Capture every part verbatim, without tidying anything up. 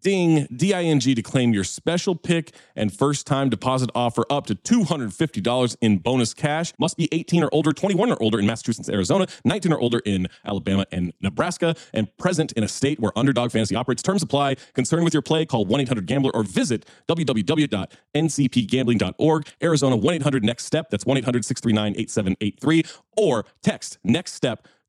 DING, D I N G, to claim your special pick and first-time deposit offer up to two hundred fifty dollars in bonus cash. Must be eighteen or older, twenty-one or older in Massachusetts, Arizona, nineteen or older in Alabama and Nebraska, and present in a state where Underdog Fantasy operates. Terms apply. Concerned with your play, call one eight hundred gambler or visit w w w dot n c p gambling dot org. Arizona, one eight hundred next step. That's one eight hundred six three nine eight seven eight three. Or text next step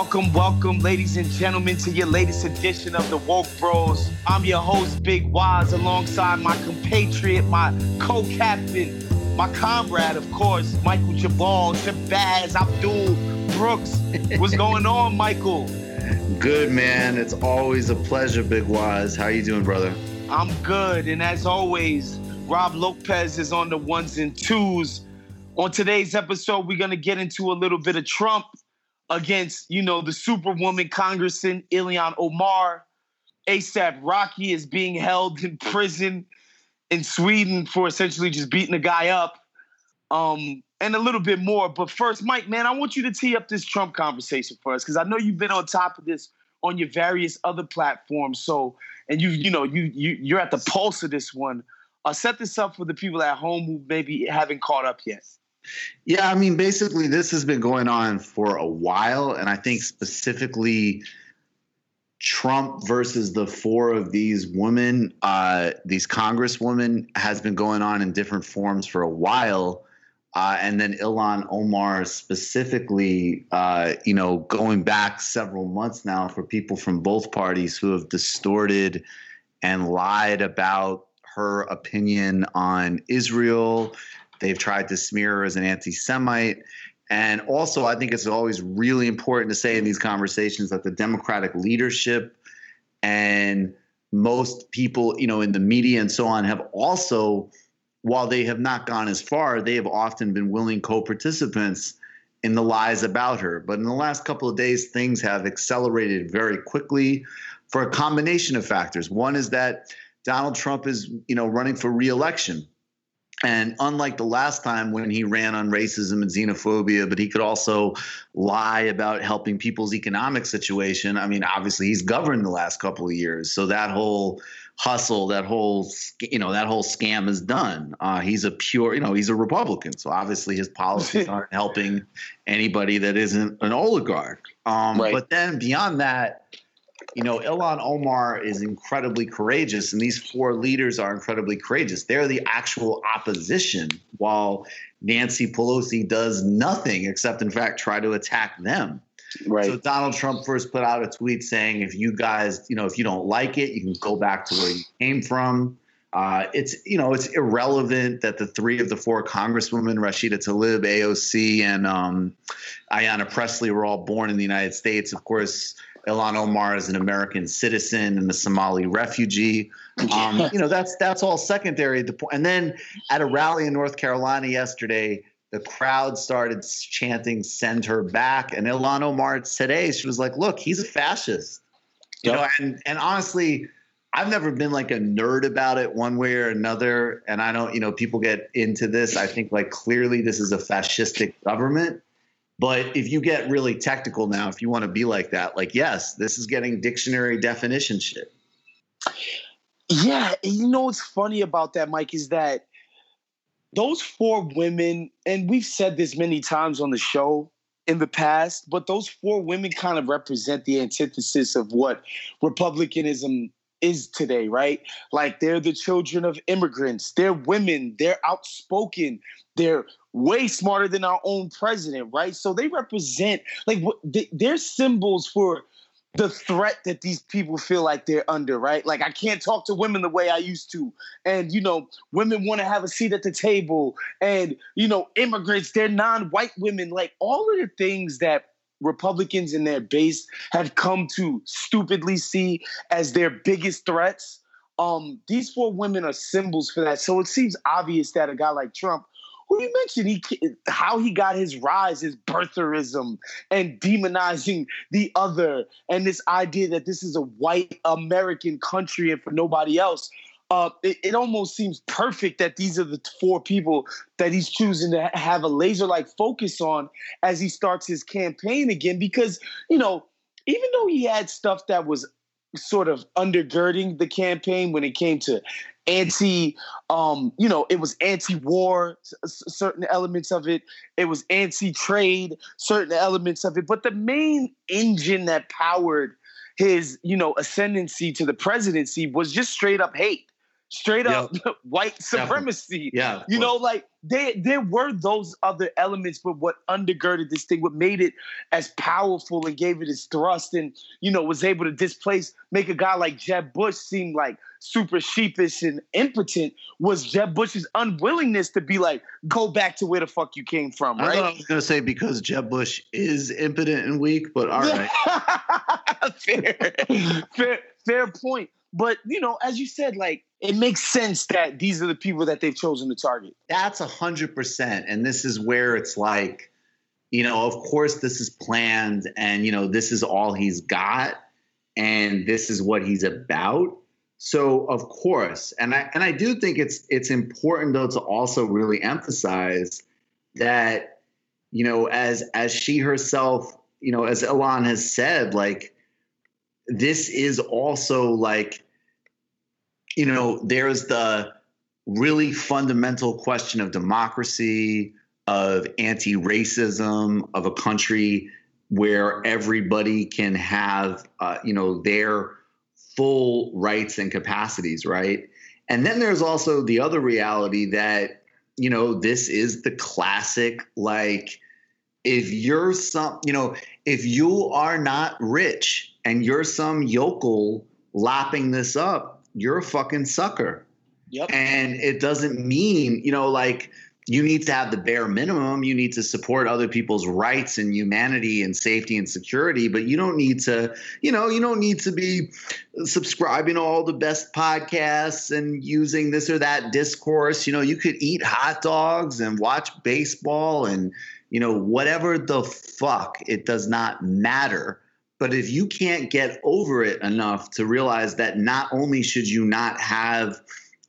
Welcome, welcome, ladies and gentlemen, to your latest edition of The Woke Bros. I'm your host, Big Waz, alongside my compatriot, my co-captain, my comrade, of course, Michael Chabal, Shabazz, Abdul, Brooks. What's going on, Michael? Good, man. It's always a pleasure, Big Waz. How you doing, brother? I'm good, and as always, Rob Lopez is on the ones and twos. On today's episode, we're going to get into a little bit of Trump against, you know, the superwoman congressman Ilhan Omar. ASAP Rocky is being held in prison in Sweden for essentially just beating a guy up, um, and a little bit more. But first, Mike, man, I want you to tee up this Trump conversation for us, because I know you've been on top of this on your various other platforms. So, and you, you know, you you you're at the pulse of this one. Uh, set this up for the people at home who maybe haven't caught up yet. Yeah, I mean, basically, this has been going on for a while. And I think specifically Trump versus the four of these women, uh, these congresswomen, has been going on in different forms for a while. Uh, and then Ilhan Omar specifically, uh, you know, going back several months now for people from both parties who have distorted and lied about her opinion on Israel. They've tried to smear her as an anti-Semite. And also, I think it's always really important to say in these conversations that the Democratic leadership and most people, you know, in the media and so on have also, while they have not gone as far, they have often been willing co-participants in the lies about her. But in the last couple of days, things have accelerated very quickly for a combination of factors. One is that Donald Trump is, you know, running for re-election. And unlike the last time when he ran on racism and xenophobia, but he could also lie about helping people's economic situation. I mean, obviously, he's governed the last couple of years. So that whole hustle, that whole, you know, that whole scam is done. Uh, he's a pure, you know, he's a Republican. So obviously his policies aren't helping anybody that isn't an oligarch. Um, right. But then beyond that, you know, Ilhan Omar is incredibly courageous, and these four leaders are incredibly courageous. They're the actual opposition, while Nancy Pelosi does nothing except, in fact, try to attack them. Right. So Donald Trump first put out a tweet saying, if you guys, you know, if you don't like it, you can go back to where you came from. Uh, it's, you know, it's irrelevant that the three of the four congresswomen, Rashida Tlaib, A O C, and um, Ayanna Pressley, were all born in the United States. Of course, Ilhan Omar is an American citizen and a Somali refugee. Um, you know, that's that's all secondary. And then at a rally in North Carolina yesterday, the crowd started chanting, "Send her back." And Ilhan Omar today, she was like, look, he's a fascist. You yep. know, and, and honestly, I've never been like a nerd about it one way or another. And I don't, you know, people get into this. I think like clearly this is a fascistic government. But if you get really technical now, if you want to be like that, like, yes, this is getting dictionary definition shit. Yeah. You know what's funny about that, Mike, is that those four women, and we've said this many times on the show in the past, but those four women kind of represent the antithesis of what Republicanism is today, right? Like, they're the children of immigrants. They're women. They're outspoken. They're way smarter than our own president, right? So they represent, like, they're symbols for the threat that these people feel like they're under, right? Like, I can't talk to women the way I used to. And, you know, women want to have a seat at the table. And, you know, immigrants, they're non-white women. Like, all of the things that Republicans in their base have come to stupidly see as their biggest threats, um, these four women are symbols for that. So it seems obvious that a guy like Trump, who you mentioned, he, how he got his rise is birtherism and demonizing the other and this idea that this is a white American country and for nobody else. Uh, it, it almost seems perfect that these are the four people that he's choosing to have a laser-like focus on as he starts his campaign again because, you know, even though he had stuff that was sort of undergirding the campaign when it came to anti, um, you know, it was anti-war, s- certain elements of it. It was anti-trade, certain elements of it. But the main engine that powered his, you know, ascendancy to the presidency was just straight up hate, straight up yep. white supremacy. Yeah, you know, like there there were those other elements, but what undergirded this thing, what made it as powerful and gave it its thrust and, you know, was able to displace, make a guy like Jeb Bush seem like super sheepish and impotent was Jeb Bush's unwillingness to be like, go back to where the fuck you came from, right? I, I was going to say because Jeb Bush is impotent and weak, but all right. fair, fair, fair point. But, you know, as you said, like, it makes sense that these are the people that they've chosen to target. That's one hundred percent. And this is where it's like, you know, of course this is planned and, you know, this is all he's got and this is what he's about. So, of course, and I and I do think it's it's important, though, to also really emphasize that, you know, as as she herself, you know, as Ilhan has said, like, this is also like, you know, there's the really fundamental question of democracy, of anti-racism, of a country where everybody can have, uh, you know, their full rights and capacities, right? And then there's also the other reality that, you know, this is the classic, like, if you're some, you know, if you are not rich and you're some yokel lopping this up, you're a fucking sucker. Yep. And it doesn't mean, you know, like you need to have the bare minimum. You need to support other people's rights and humanity and safety and security, but you don't need to, you know, you don't need to be subscribing to all the best podcasts and using this or that discourse. You know, you could eat hot dogs and watch baseball and, you know, whatever the fuck, it does not matter. But if you can't get over it enough to realize that not only should you not have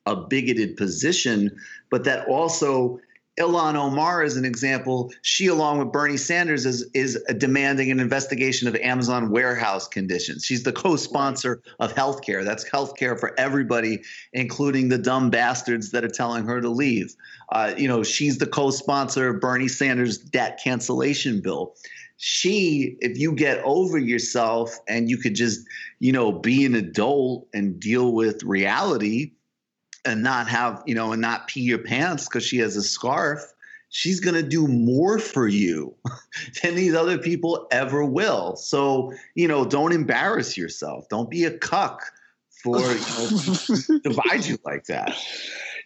a bigoted position, but that also Ilhan Omar is an example. She, along with Bernie Sanders, is is demanding an investigation of Amazon warehouse conditions. She's the co-sponsor of healthcare. That's healthcare for everybody, including the dumb bastards that are telling her to leave. Uh, you know, she's the co-sponsor of Bernie Sanders' debt cancellation bill. She, if you get over yourself and you could just, you know, be an adult and deal with reality and not have, you know, and not pee your pants because she has a scarf she's going to do more for you than these other people ever will. So, you know, don't embarrass yourself. Don't be a cuck for, you know, divide you like that.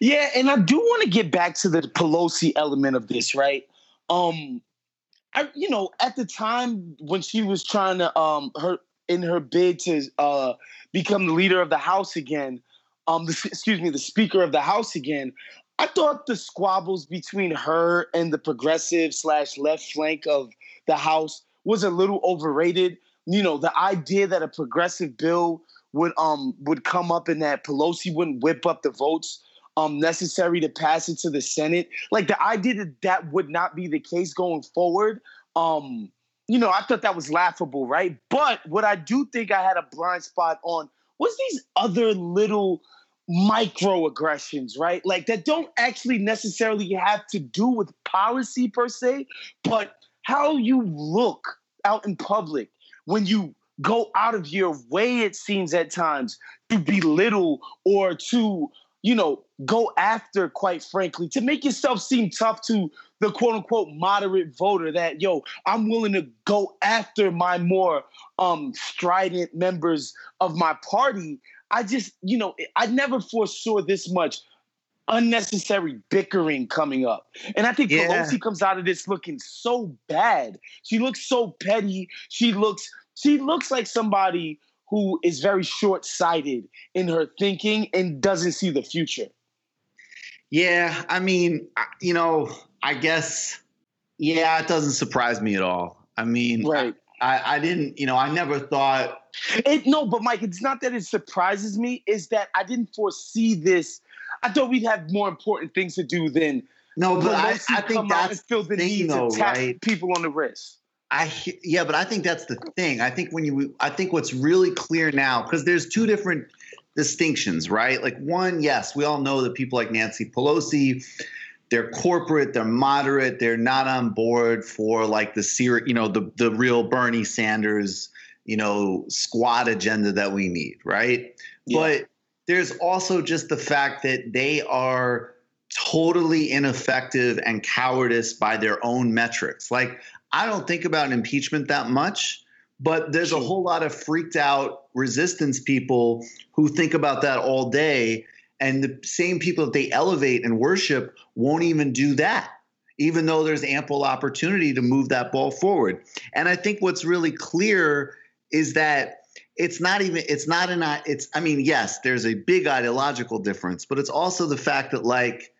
Yeah, and I do want to get back to the Pelosi element of this, right? Um, I, you know, at the time when she was trying to, um, her in her bid to uh, become the leader of the House again, um, the, excuse me, the Speaker of the House again, I thought the squabbles between her and the progressive slash left flank of the House was a little overrated. You know, the idea that a progressive bill would um would come up and that Pelosi wouldn't whip up the votes um necessary to pass it to the Senate. Like, the idea that that would not be the case going forward, um, you know, I thought that was laughable, right? But what I do think I had a blind spot on was these other little microaggressions, right? Like, that don't actually necessarily have to do with policy per se, but how you look out in public when you go out of your way, it seems at times, to belittle or to, you know, go after, quite frankly, to make yourself seem tough to the quote unquote moderate voter, that, yo, I'm willing to go after my more um, strident members of my party. I just, you know, I never foresaw this much unnecessary bickering coming up. And I think yeah. Pelosi comes out of this looking so bad. She looks so petty. She looks, she looks like somebody who is very short-sighted in her thinking and doesn't see the future. Yeah, I mean, you know, I guess, yeah, it doesn't surprise me at all. I mean, right. I, I didn't, you know, I never thought... It, no, but Mike, it's not that it surprises me. It's that I didn't foresee this. I thought we'd have more important things to do than... No, but I, I think that's the feel the thing, need though, to tap right? people on the wrist. I yeah, but I think that's the thing. I think when you, I think what's really clear now, because there's two different distinctions, right? Like, one, yes, we all know that people like Nancy Pelosi, they're corporate, they're moderate, they're not on board for like the serious, you know, the the real Bernie Sanders, you know, squad agenda that we need, right? Yeah. But there's also just the fact that they are totally ineffective and cowardice by their own metrics. Like, I don't think about impeachment that much, but there's a whole lot of freaked out resistance people who think about that all day. And the same people that they elevate and worship won't even do that, even though there's ample opportunity to move that ball forward. And I think what's really clear is that it's not even, it's not an, it's, I mean, yes, there's a big ideological difference, but it's also the fact that, like,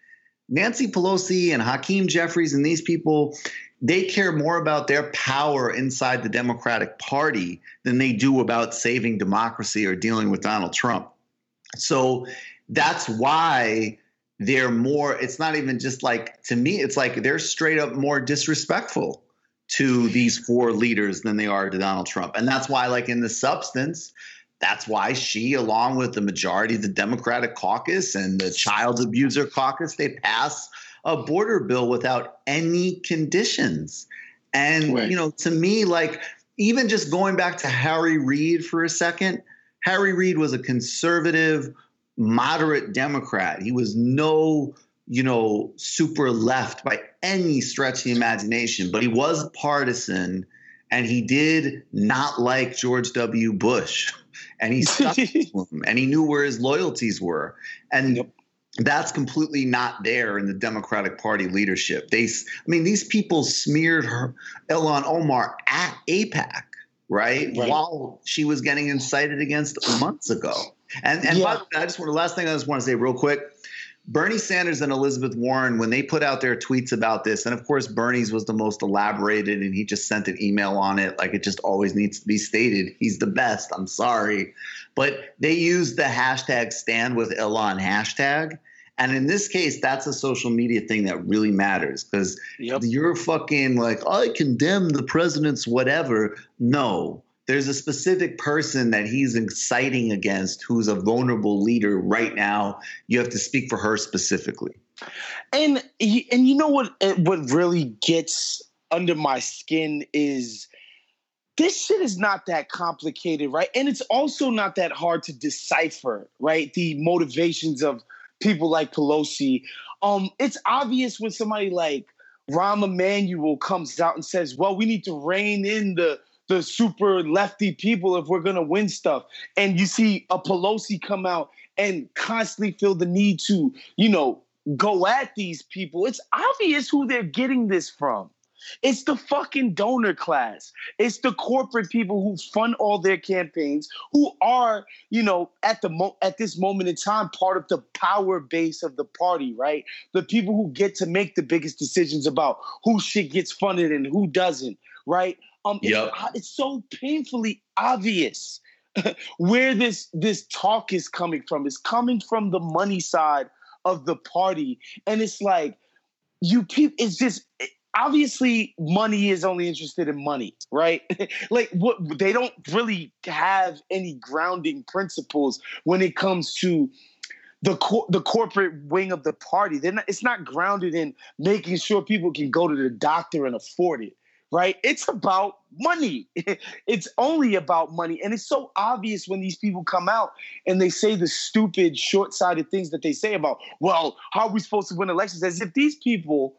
Nancy Pelosi and Hakeem Jeffries and these people, they care more about their power inside the Democratic Party than they do about saving democracy or dealing with Donald Trump. So that's why they're more, it's not even just like, to me, it's like they're straight up more disrespectful to these four leaders than they are to Donald Trump. And that's why, like, in the substance, that's why she, along with the majority of the Democratic caucus and the child abuser caucus, they pass a border bill without any conditions. And, right. you know, to me, like, even just going back to Harry Reid for a second, Harry Reid was a conservative, moderate Democrat. He was no, you know, super left by any stretch of the imagination, but he was partisan, and he did not like George W. Bush, and he stuck to him, and he knew where his loyalties were. And yep. that's completely not there in the Democratic Party leadership. They, I mean, these people smeared her, Ilhan Omar, at AIPAC, right? right? While she was getting incited against months ago. And and yeah. by the way, I just want the last thing I just want to say real quick. Bernie Sanders and Elizabeth Warren, when they put out their tweets about this, and of course Bernie's was the most elaborated, and he just sent an email on it, like it just always needs to be stated. He's the best. I'm sorry. But they used the hashtag stand with Ilhan hashtag. And in this case, that's a social media thing that really matters, because yep. you're fucking like, I condemn the president's whatever. No. There's a specific person that he's inciting against who's a vulnerable leader right now. You have to speak for her specifically. And and you know what what really gets under my skin is this shit is not that complicated, right? And it's also not that hard to decipher, right? The motivations of people like Pelosi. Um, it's obvious when somebody like Rahm Emanuel comes out and says, well, we need to rein in the the super lefty people if we're going to win stuff. And you see a Pelosi come out and constantly feel the need to, you know, go at these people. It's obvious who they're getting this from. It's the fucking donor class. It's the corporate people who fund all their campaigns, who are, you know, at the mo- at this moment in time, part of the power base of the party, right? The people who get to make the biggest decisions about who shit gets funded and who doesn't, right? Um, yep. it's, it's so painfully obvious where this this talk is coming from. It's coming from the money side of the party, and it's like you people. It's just. It, Obviously, money is only interested in money, right? Like, what they don't really have any grounding principles when it comes to the cor- the corporate wing of the party. They're not, it's not grounded in making sure people can go to the doctor and afford it, right? It's about money. It's only about money. And it's so obvious when these people come out and they say the stupid, short-sighted things that they say about, well, how are we supposed to win elections? As if these people...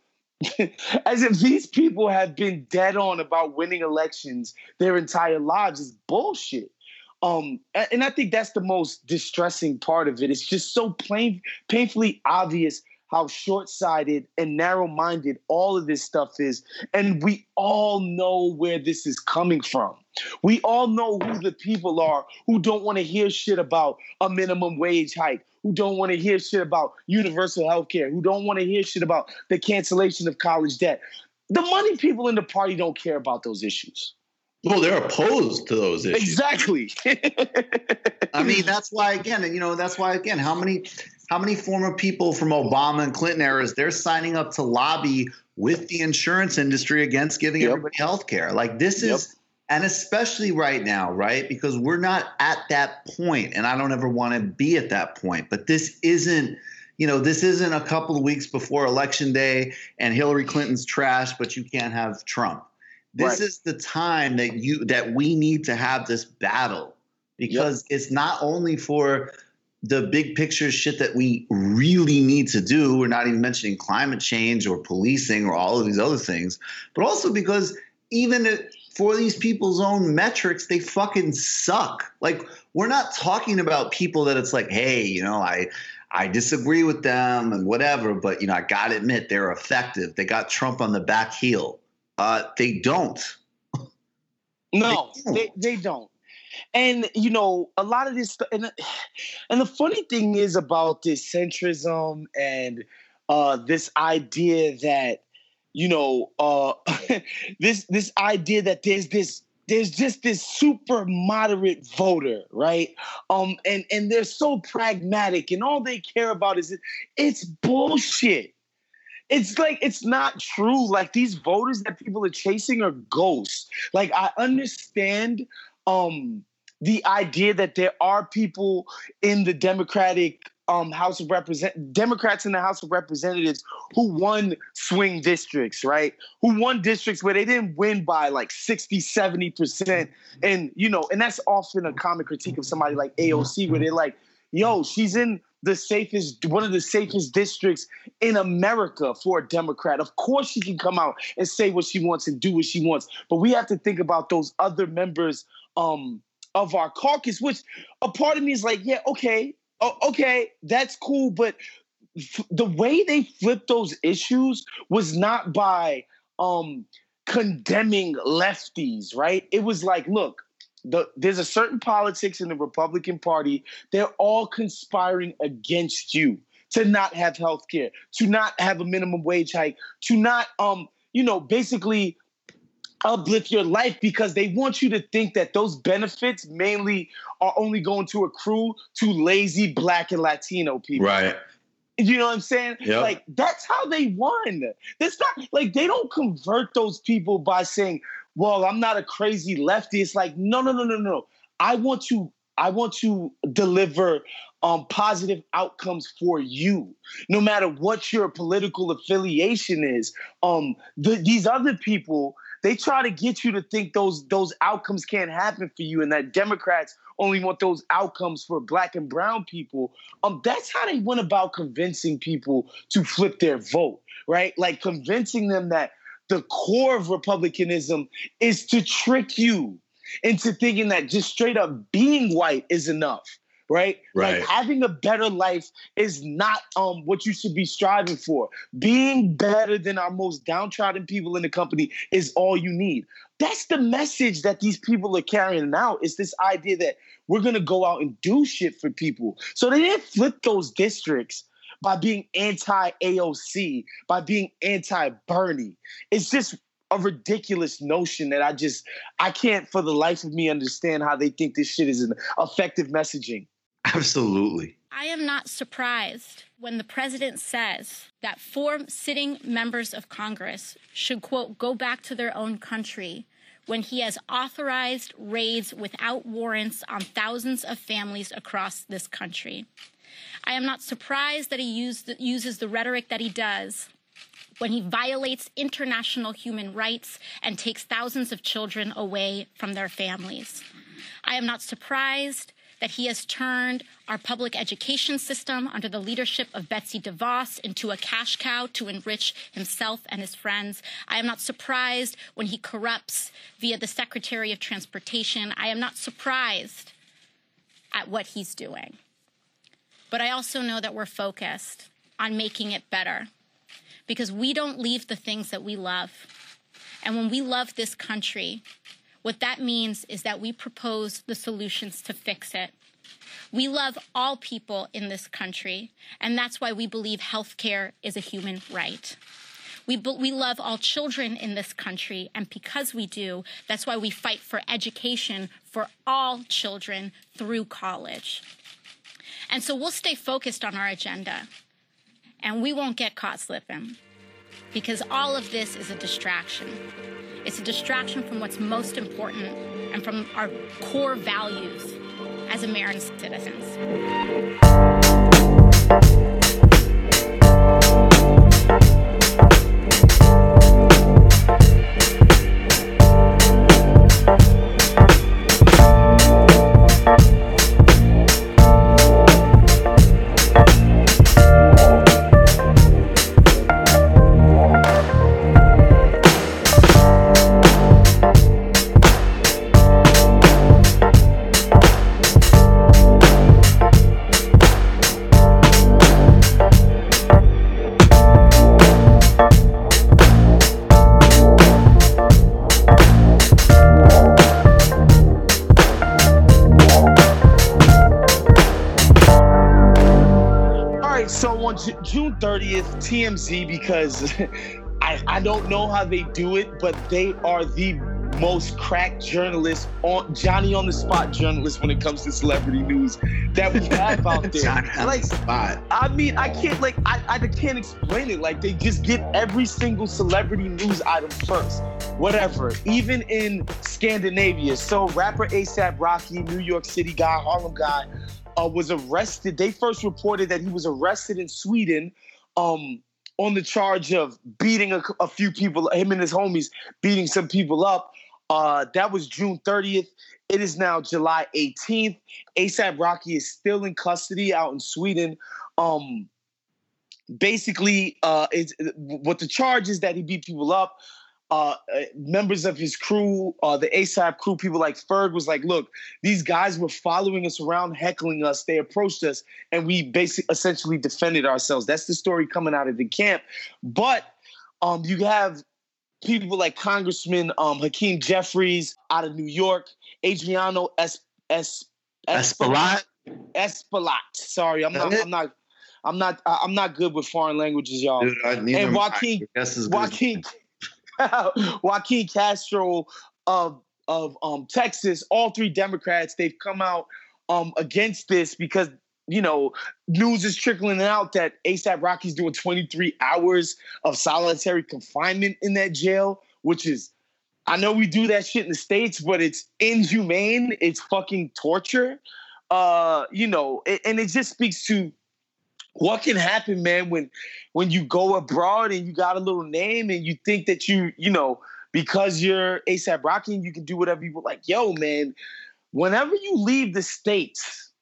As if these people have been dead on about winning elections their entire lives is bullshit. Um, and I think that's the most distressing part of it. It's just so plain, painfully obvious how short-sighted and narrow-minded all of this stuff is. And we all know where this is coming from. We all know who the people are who don't want to hear shit about a minimum wage hike, who don't want to hear shit about universal health care, who don't want to hear shit about the cancellation of college debt. The money people in the party don't care about those issues. Well, they're opposed to those issues. Exactly. I mean, that's why, again, you know, that's why, again, how many how many former people from Obama and Clinton eras, they're signing up to lobby with the insurance industry against giving yep. everybody health care. Like this yep. is... And especially right now, right? Because we're not at that point, and I don't ever want to be at that point. But this isn't, you know, this isn't a couple of weeks before Election Day and Hillary Clinton's trash, but you can't have Trump. This right. is the time that you that we need to have this battle because yep. it's not only for the big picture shit that we really need to do. We're not even mentioning climate change or policing or all of these other things, but also because even if, for these people's own metrics, they fucking suck. Like, we're not talking about people that it's like, hey, you know, I I disagree with them and whatever, but, you know, I got to admit they're effective. They got Trump on the back heel. Uh, they don't. No, they don't. They, they don't. And, you know, a lot of this – and and the funny thing is about this centrism and uh, this idea that, you know, uh, this this idea that there's this there's just this super moderate voter, right? Um, and and they're so pragmatic, and all they care about is it, it's bullshit. It's like it's not true. Like these voters that people are chasing are ghosts. Like I understand um, the idea that there are people in the Democratic. Um, House of Represent Democrats in the House of Representatives who won swing districts, right? Who won districts where they didn't win by like sixty, seventy percent. And, you know, and that's often a common critique of somebody like A O C where they're like, yo, she's in the safest, one of the safest districts in America for a Democrat. Of course she can come out and say what she wants and do what she wants. But we have to think about those other members um, of our caucus, which a part of me is like, yeah, okay. Oh, okay, that's cool, but f- the way they flipped those issues was not by um, condemning lefties, right? It was like, look, the, there's a certain politics in the Republican Party. They're all conspiring against you to not have health care, to not have a minimum wage hike, to not, um, you know, basically uplift your life because they want you to think that those benefits mainly are only going to accrue to lazy Black and Latino people. Right. You know what I'm saying? Yep. Like, that's how they won. That's not like they don't convert those people by saying, well, I'm not a crazy lefty. It's like, no, no, no, no, no. I want you, I want to deliver um, positive outcomes for you, no matter what your political affiliation is. Um, the, these other people They try to get you to think those those outcomes can't happen for you, and that Democrats only want those outcomes for black and brown people. Um, that's how they went about convincing people to flip their vote, right? Like convincing them that the core of Republicanism is to trick you into thinking that just straight up being white is enough, right? Right. Like having a better life is not um, what you should be striving for. Being better than our most downtrodden people in the company is all you need. That's the message that these people are carrying out. It's this idea that we're going to go out and do shit for people. So they didn't flip those districts by being anti-A O C, by being anti-Bernie. It's just a ridiculous notion that I just, I can't for the life of me understand how they think this shit is an effective messaging. Absolutely. I am not surprised when the president says that four sitting members of Congress should, quote, go back to their own country when he has authorized raids without warrants on thousands of families across this country. I am not surprised that he used, uses the rhetoric that he does when he violates international human rights and takes thousands of children away from their families. I am not surprised that he has turned our public education system under the leadership of Betsy DeVos into a cash cow to enrich himself and his friends. I am not surprised when he corrupts via the Secretary of Transportation. I am not surprised at what he's doing. But I also know that we're focused on making it better, because we don't leave the things that we love. And when we love this country, what that means is that we propose the solutions to fix it. We love all people in this country, and that's why we believe healthcare is a human right. We, we love all children in this country, and because we do, that's why we fight for education for all children through college. And so we'll stay focused on our agenda. And we won't get caught slipping, because all of this is a distraction. It's a distraction from what's most important and from our core values as American citizens. June thirtieth, T M Z, because I, I don't know how they do it, but they are the most crack journalists, on, Johnny on the spot journalists when it comes to celebrity news that we have out there. Johnny on like, the spot. I mean, I can't like I, I can't explain it. Like they just get every single celebrity news item first. Whatever. Even in Scandinavia. So rapper ASAP Rocky, New York City guy, Harlem guy, Uh, was arrested. They first reported that he was arrested in Sweden um, on the charge of beating a, a few people, him and his homies beating some people up. Uh, that was June thirtieth. It is now July eighteenth. ASAP Rocky is still in custody out in Sweden. Um, basically, uh, it's, what the charge is that he beat people up. Uh, members of his crew, uh, the ASAP crew, people like Ferg was like, look, these guys were following us around, heckling us. They approached us, and we basically essentially defended ourselves. That's the story coming out of the camp. But um, you have people like Congressman um, Hakeem Jeffries out of New York, Adriano es- es- Espelat. Espelat. Sorry, I'm not, I'm not, I'm not, I'm not good with foreign languages, y'all. Dude, I need and Joaquin, Joaquin. Joaquin Castro of of um, Texas, all three Democrats, they've come out um, against this because, you know, news is trickling out that ASAP Rocky's doing twenty-three hours of solitary confinement in that jail, which is, I know we do that shit in the States, but it's inhumane. It's fucking torture. Uh, you know, and, and it just speaks to what can happen, man, when when you go abroad and you got a little name and you think that you, you know, because you're ASAP Rocky and you can do whatever you like. Yo, man, whenever you leave the States,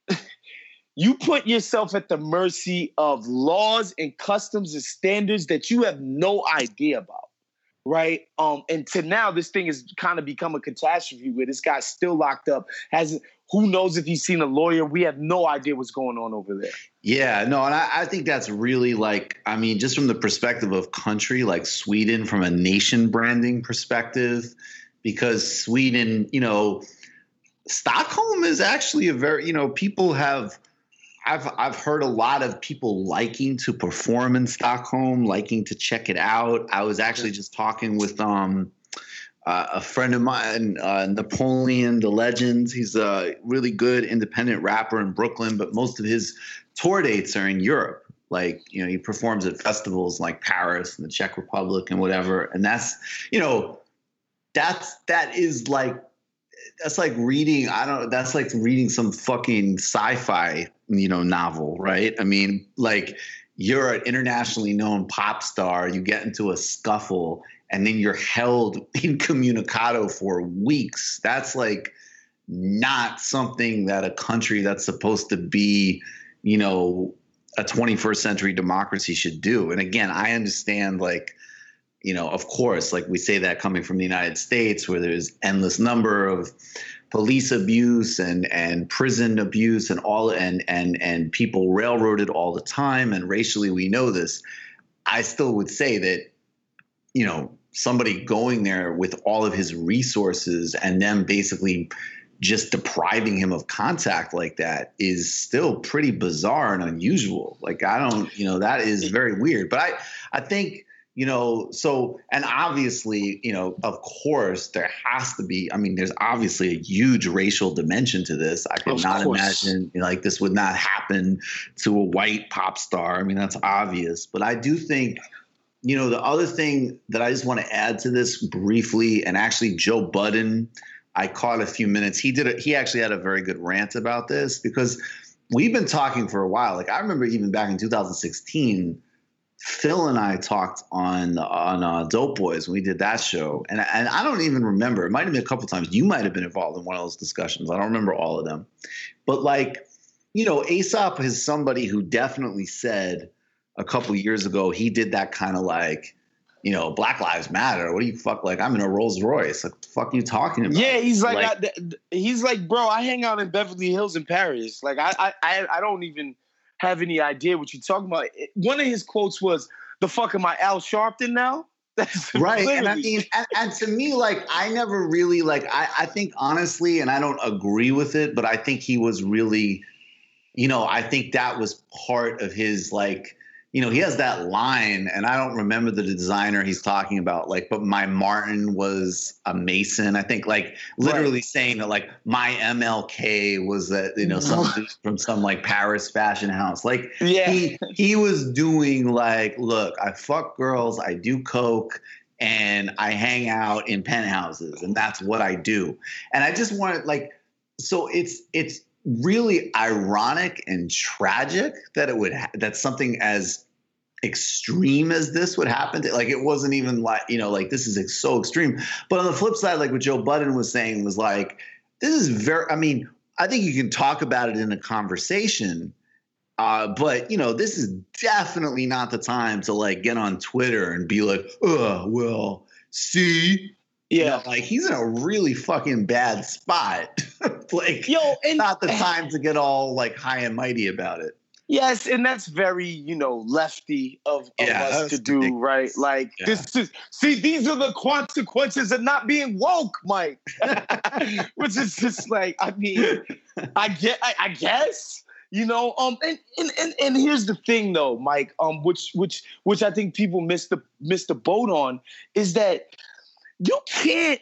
you put yourself at the mercy of laws and customs and standards that you have no idea about, right? Um, and to now, this thing has kind of become a catastrophe where this guy's still locked up. Has who knows if he's seen a lawyer? We have no idea what's going on over there. Yeah, no, and I, I think that's really like, I mean, just from the perspective of country, like Sweden, from a nation branding perspective, because Sweden, you know, Stockholm is actually a very, you know, people have. I've I've heard a lot of people liking to perform in Stockholm, liking to check it out. I was actually just talking with um uh, a friend of mine, uh, Napoleon the Legend. He's a really good independent rapper in Brooklyn, but most of his tour dates are in Europe. Like, you know, he performs at festivals like Paris and the Czech Republic and whatever. And that's, you know, that's that is like. That's like reading, I don't, that's like reading some fucking sci-fi, you know, novel, right? I mean, like, you're an internationally known pop star, you get into a scuffle, and then you're held incommunicado for weeks. That's like not something that a country that's supposed to be, you know, a twenty-first century democracy should do. And again, I understand, like, you know, of course, like we say that coming from the United States, where there's endless number of police abuse and and prison abuse and all and and and people railroaded all the time. And racially, we know this. I still would say that, you know, somebody going there with all of his resources and them basically just depriving him of contact like that is still pretty bizarre and unusual. Like, I don't, you know, that is very weird. But I, I think. You know, so, and obviously, you know, of course, there has to be, I mean, there's obviously a huge racial dimension to this. I could not imagine, you know, like, this would not happen to a white pop star. I mean, that's obvious. But I do think, you know, the other thing that I just want to add to this briefly, and actually Joe Budden, I caught a few minutes. He did, a, he actually had a very good rant about this, because we've been talking for a while. Like, I remember even back in two thousand sixteen, Phil and I talked on on uh, Dope Boys when we did that show, and and I don't even remember. It might have been a couple times. You might have been involved in one of those discussions. I don't remember all of them, but like, you know, Aesop is somebody who definitely said a couple years ago he did that kind of like, you know, Black Lives Matter. What do you fuck? Like, I'm in a Rolls Royce. Like, what the fuck are you talking about? Yeah, he's like, like I, he's like, bro, I hang out in Beverly Hills in Paris. Like, I I I don't even. have any idea what you're talking about. One of his quotes was, "The fuck am I, Al Sharpton now?" That's right. And I mean, and, and to me, like, I never really like. I, I think honestly, and I don't agree with it, but I think he was really, you know, I think that was part of his like, you know, he has that line, and I don't remember the designer he's talking about. Like, but my Martin was a Mason. I think, like, literally right. saying that, like, my M L K was that, you know, something from some like Paris fashion house. Like, yeah. he he was doing like, look, I fuck girls, I do coke, and I hang out in penthouses, and that's what I do. And I just wanted like, so it's it's. really ironic and tragic that it would ha- that something as extreme as this would happen to, like, it wasn't even like, you know, like, this is so extreme. But on the flip side, like what Joe Budden was saying was like, this is very, I mean, I think you can talk about it in a conversation, uh, but, you know, this is definitely not the time to like get on Twitter and be like, oh, well, see. Yeah, you know, like, he's in a really fucking bad spot. Like, yo, and, not the time to get all like high and mighty about it. Yes, and that's very, you know, lefty of, of yeah, us to ridiculous. do, right? Like, yeah. this is see, these are the consequences of not being woke, Mike. Which is just like, I mean, I get, I, I guess, you know. Um, and, and and and here's the thing, though, Mike. Um, which which which I think people missed the missed the boat on is that. You can't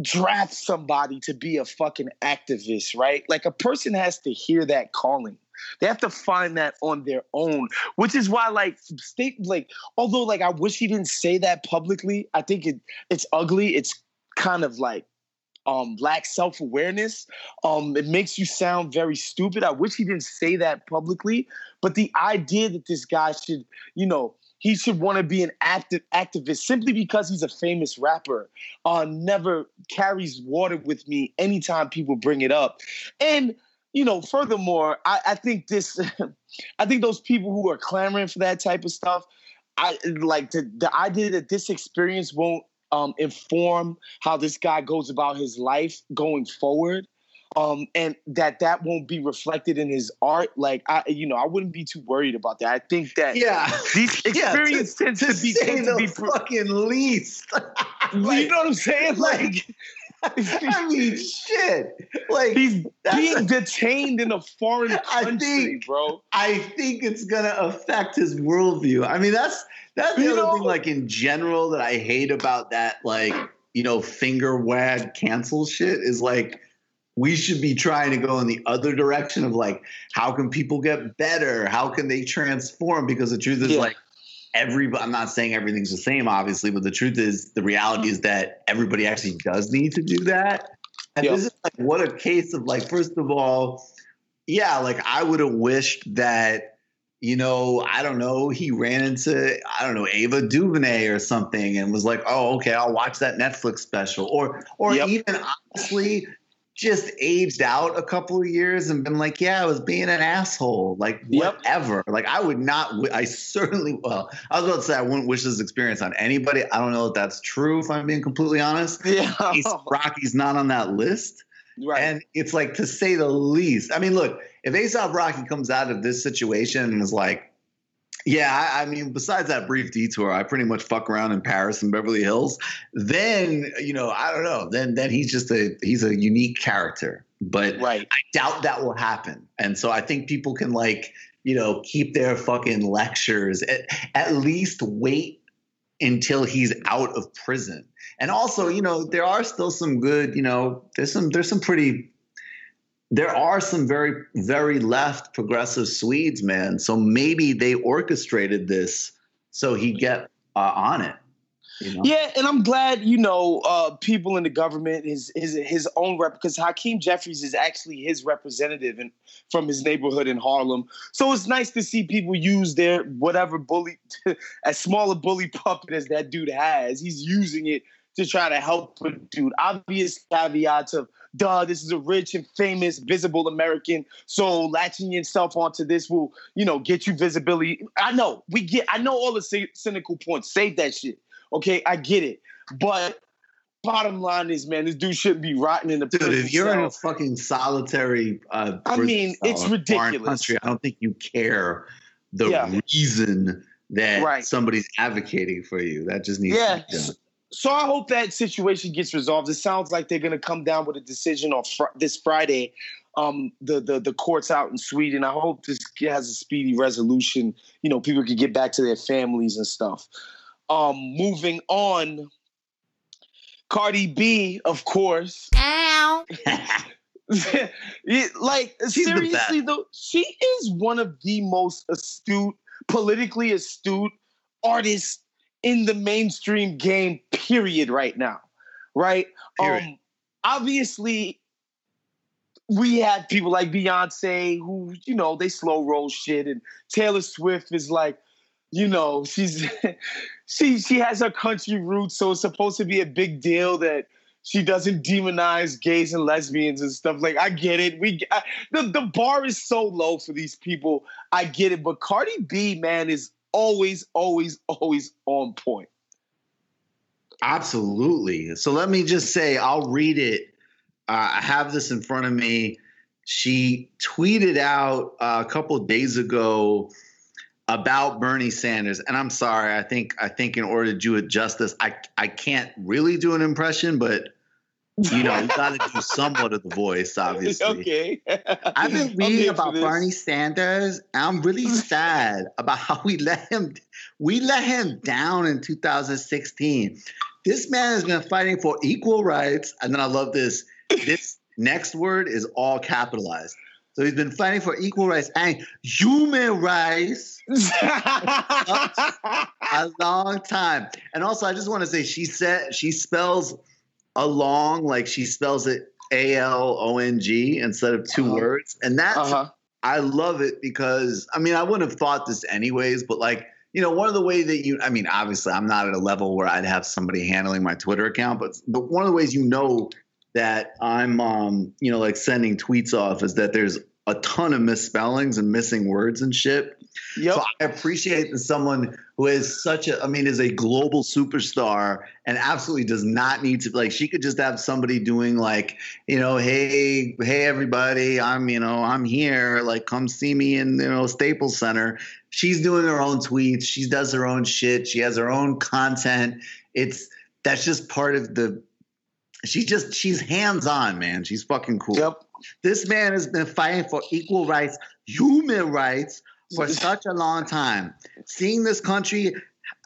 draft somebody to be a fucking activist, right? Like, a person has to hear that calling. They have to find that on their own, which is why, like, state, like, although, like, I wish he didn't say that publicly. I think it it's ugly. It's kind of like um, lacks self-awareness. Um, it makes you sound very stupid. I wish he didn't say that publicly. But the idea that this guy should, you know, He should want to be an active activist simply because he's a famous rapper. Uh, never carries water with me anytime people bring it up. And, you know, furthermore, I, I think this, I think those people who are clamoring for that type of stuff, I like the, the idea that this experience won't um, inform how this guy goes about his life going forward. Um, and that that won't be reflected in his art. Like, I, you know, I wouldn't be too worried about that. I think that yeah. these experience yeah, to, tends to, to be, tend to be pro- fucking least. Like, you know what I'm saying? Like, I mean, shit. Like, he's being a, detained in a foreign country, I think, bro. I think it's gonna affect his worldview. I mean, that's that's the you other know, thing. Like in general, that I hate about that, like, you know, finger wag cancel shit is like. We should be trying to go in the other direction of like, how can people get better? How can they transform? Because the truth is yeah. like everybody, I'm not saying everything's the same, obviously, but the truth is the reality is that everybody actually does need to do that. And yeah. this is like, what a case of like, first of all, yeah, like I would have wished that, you know, I don't know, he ran into, I don't know, Ava DuVernay or something and was like, oh, okay, I'll watch that Netflix special. Or, or yep. even honestly, just aged out a couple of years and been like, yeah, I was being an asshole. Like, whatever. Yep. Like, I would not – I certainly – well, I was about to say I wouldn't wish this experience on anybody. I don't know if that's true, if I'm being completely honest. Yeah. Rocky's not on that list. Right. And it's like, to say the least. I mean, look, if ASAP Rocky comes out of this situation and is like, yeah, I, I mean, besides that brief detour, I pretty much fuck around in Paris and Beverly Hills. Then, you know, I don't know. Then then he's just a he's a unique character. But right. I doubt that will happen. And so I think people can, like, you know, keep their fucking lectures. At, at least wait until he's out of prison. And also, you know, there are still some good, you know, there's some there's some pretty – there are some very, very left progressive Swedes, man. So maybe they orchestrated this so he get uh, on it. You know? Yeah, and I'm glad, you know, uh, people in the government, his his, his own rep, because Hakeem Jeffries is actually his representative in, from his neighborhood in Harlem. So it's nice to see people use their whatever bully, as small a bully puppet as that dude has. He's using it to try to help a dude. Obvious caveats of, duh, this is a rich and famous, visible American. So latching yourself onto this will, you know, get you visibility. I know we get. I know all the c- cynical points. Save that shit. Okay, I get it. But bottom line is, man, this dude shouldn't be rotting in the prison. Dude, if you're cell. in a fucking solitary, uh, I mean, it's ridiculous. Country, I don't think you care the yeah. reason that right. somebody's advocating for you. That just needs yeah. to be done. So I hope that situation gets resolved. It sounds like they're going to come down with a decision on fr- this Friday, um, the, the the courts out in Sweden. I hope this has a speedy resolution. You know, people can get back to their families and stuff. Um, moving on, Cardi B, of course. Ow. Like, she's seriously, though, she is one of the most astute, politically astute artists in the mainstream game, period, right now, right? Period. Um, obviously, we had people like Beyonce who, you know, they slow roll shit, and Taylor Swift is like, you know, she's she she has her country roots, so it's supposed to be a big deal that she doesn't demonize gays and lesbians and stuff. Like, I get it. We I, the the bar is so low for these people. I get it, but Cardi B, man, is always, always, always on point. Absolutely. So let me just say, I'll read it. Uh, I have this in front of me. She tweeted out uh, a couple of days ago about Bernie Sanders. And I'm sorry, I think I think in order to do it justice, I, I can't really do an impression, but you know, you got to do somewhat of the voice, obviously. Okay. I've been reading about Bernie Sanders. I'm really sad about how we let him we let him down in two thousand sixteen. This man has been fighting for equal rights. And then I love this. This next word is all capitalized. So he's been fighting for equal rights and human rights a long time. And also, I just want to say she said she spells along, like she spells it A L O N G instead of two uh-huh. words. And that's, uh-huh. I love it because, I mean, I wouldn't have thought this anyways, but like you know, one of the ways that you, I mean, obviously I'm not at a level where I'd have somebody handling my Twitter account, but, but one of the ways, you know, that I'm, um, you know, like sending tweets off is that there's a ton of misspellings and missing words and shit. Yep. So I appreciate that someone who is such a, I mean, is a global superstar and absolutely does not need to, like, she could just have somebody doing like, you know, hey, hey, everybody, I'm, you know, I'm here, like, come see me in, you know, Staples Center. She's doing her own tweets. She does her own shit. She has her own content. It's, that's just part of the, she just, she's hands-on, man. She's fucking cool. Yep. This man has been fighting for equal rights, human rights, for such a long time. Seeing this country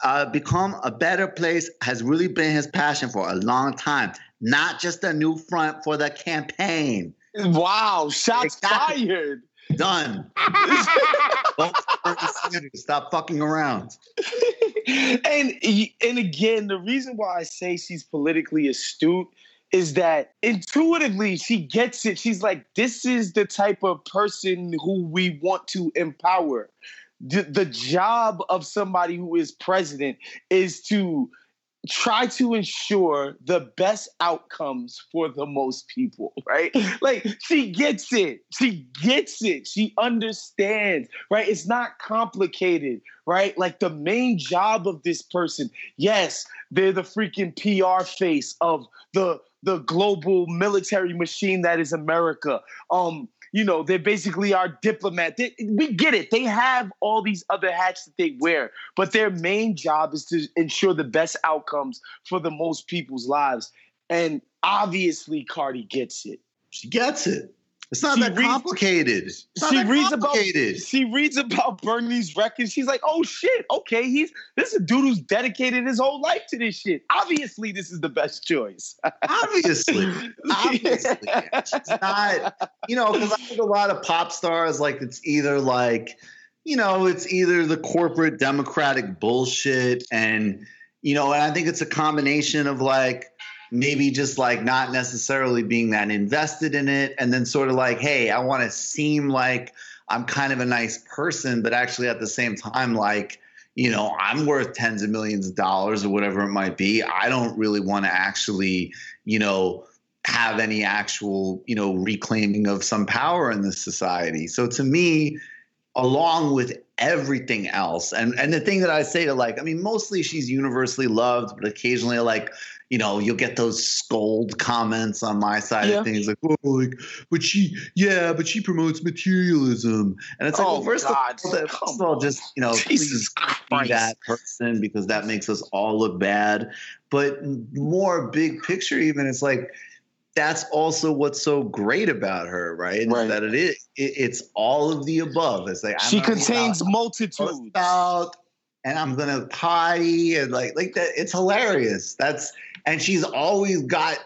uh, become a better place has really been his passion for a long time. Not just a new front for the campaign. Wow, shots exactly. fired. Done. Stop fucking around. And and again, the reason why I say she's politically astute is that intuitively she gets it. She's like, this is the type of person who we want to empower. The, the job of somebody who is president is to try to ensure the best outcomes for the most people, right? Like, she gets it. She gets it. She understands, right? It's not complicated, right? Like, the main job of this person, yes, they're the freaking P R face of the the global military machine that is America. Um, you know, they're basically our diplomat. They, we get it. They have all these other hats that they wear, but their main job is to ensure the best outcomes for the most people's lives. And obviously Cardi gets it. She gets it. It's not she that reads, complicated. It's not she that reads complicated. About, she reads about Bernie's record. She's like, oh, shit. Okay, he's this is a dude who's dedicated his whole life to this shit. Obviously, this is the best choice. Obviously. Obviously. It's not, you know, because I think a lot of pop stars, like, it's either like, you know, it's either the corporate Democratic bullshit and, you know, and I think it's a combination of, like, maybe just like not necessarily being that invested in it. And then sort of like, hey, I want to seem like I'm kind of a nice person, but actually at the same time, like, you know, I'm worth tens of millions of dollars or whatever it might be. I don't really want to actually, you know, have any actual, you know, reclaiming of some power in this society. So to me, along with everything else. And and the thing that I say to, like, I mean, mostly she's universally loved, but occasionally, like, you know, you'll get those scold comments on my side yeah. of things like, oh, like, but she, yeah, but she promotes materialism. And it's like, oh, well, first, God. Of all, first of all, just, you know, Jesus Christ, be that person because that makes us all look bad. But more big picture even, it's like, that's also what's so great about her, right? right. That it is, it, it's all of the above. It's like, I'm she contains out, multitudes. Out, and I'm going to potty and like, like that. It's hilarious. That's, and she's always got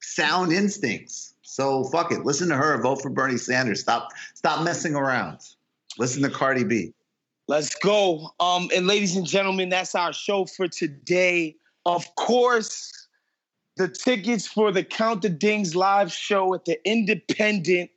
sound instincts. So fuck it. Listen to her. Vote for Bernie Sanders. Stop, stop messing around. Listen to Cardi B. Let's go. Um, and ladies and gentlemen, that's our show for today. Of course, the tickets for the Count the Dings live show at the Independent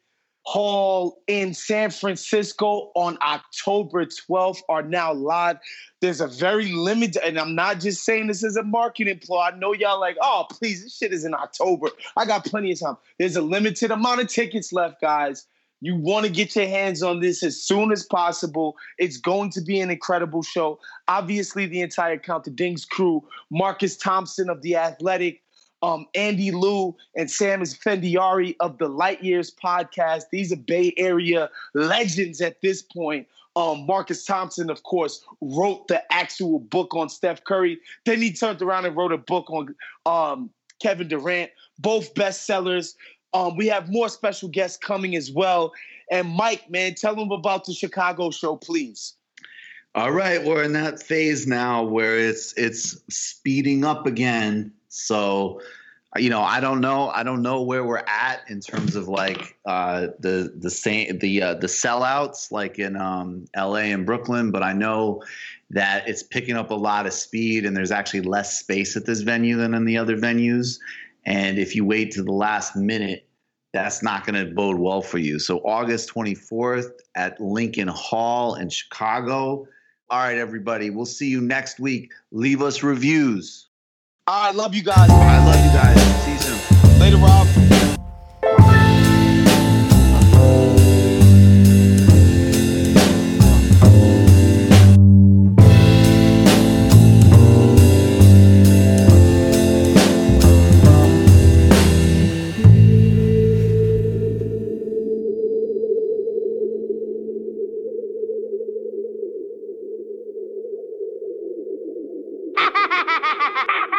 Hall in San Francisco on October twelfth are now live. There's a very limited, and I'm not just saying this as a marketing ploy. I know y'all like, oh, please, this shit is in October. I got plenty of time. There's a limited amount of tickets left, guys. You want to get your hands on this as soon as possible. It's going to be an incredible show. Obviously, the entire Count the Dings crew, Marcus Thompson of The Athletic, Um, Andy Liu and Sam Isfendiari of the Light Years podcast. These are Bay Area legends at this point. Um, Marcus Thompson, of course, wrote the actual book on Steph Curry. Then he turned around and wrote a book on um, Kevin Durant. Both bestsellers. Um, we have more special guests coming as well. And Mike, man, tell them about the Chicago show, please. All right. We're in that phase now where it's it's speeding up again. So, you know, I don't know. I don't know where we're at in terms of like uh, the the same the uh, the sellouts like in um, L A and Brooklyn. But I know that it's picking up a lot of speed and there's actually less space at this venue than in the other venues. And if you wait to the last minute, that's not going to bode well for you. So August twenty-fourth at Lincoln Hall in Chicago. All right, everybody. We'll see you next week. Leave us reviews. I love you guys. I love you guys. See you soon. Later, Rob. Ha ha ha ha ha!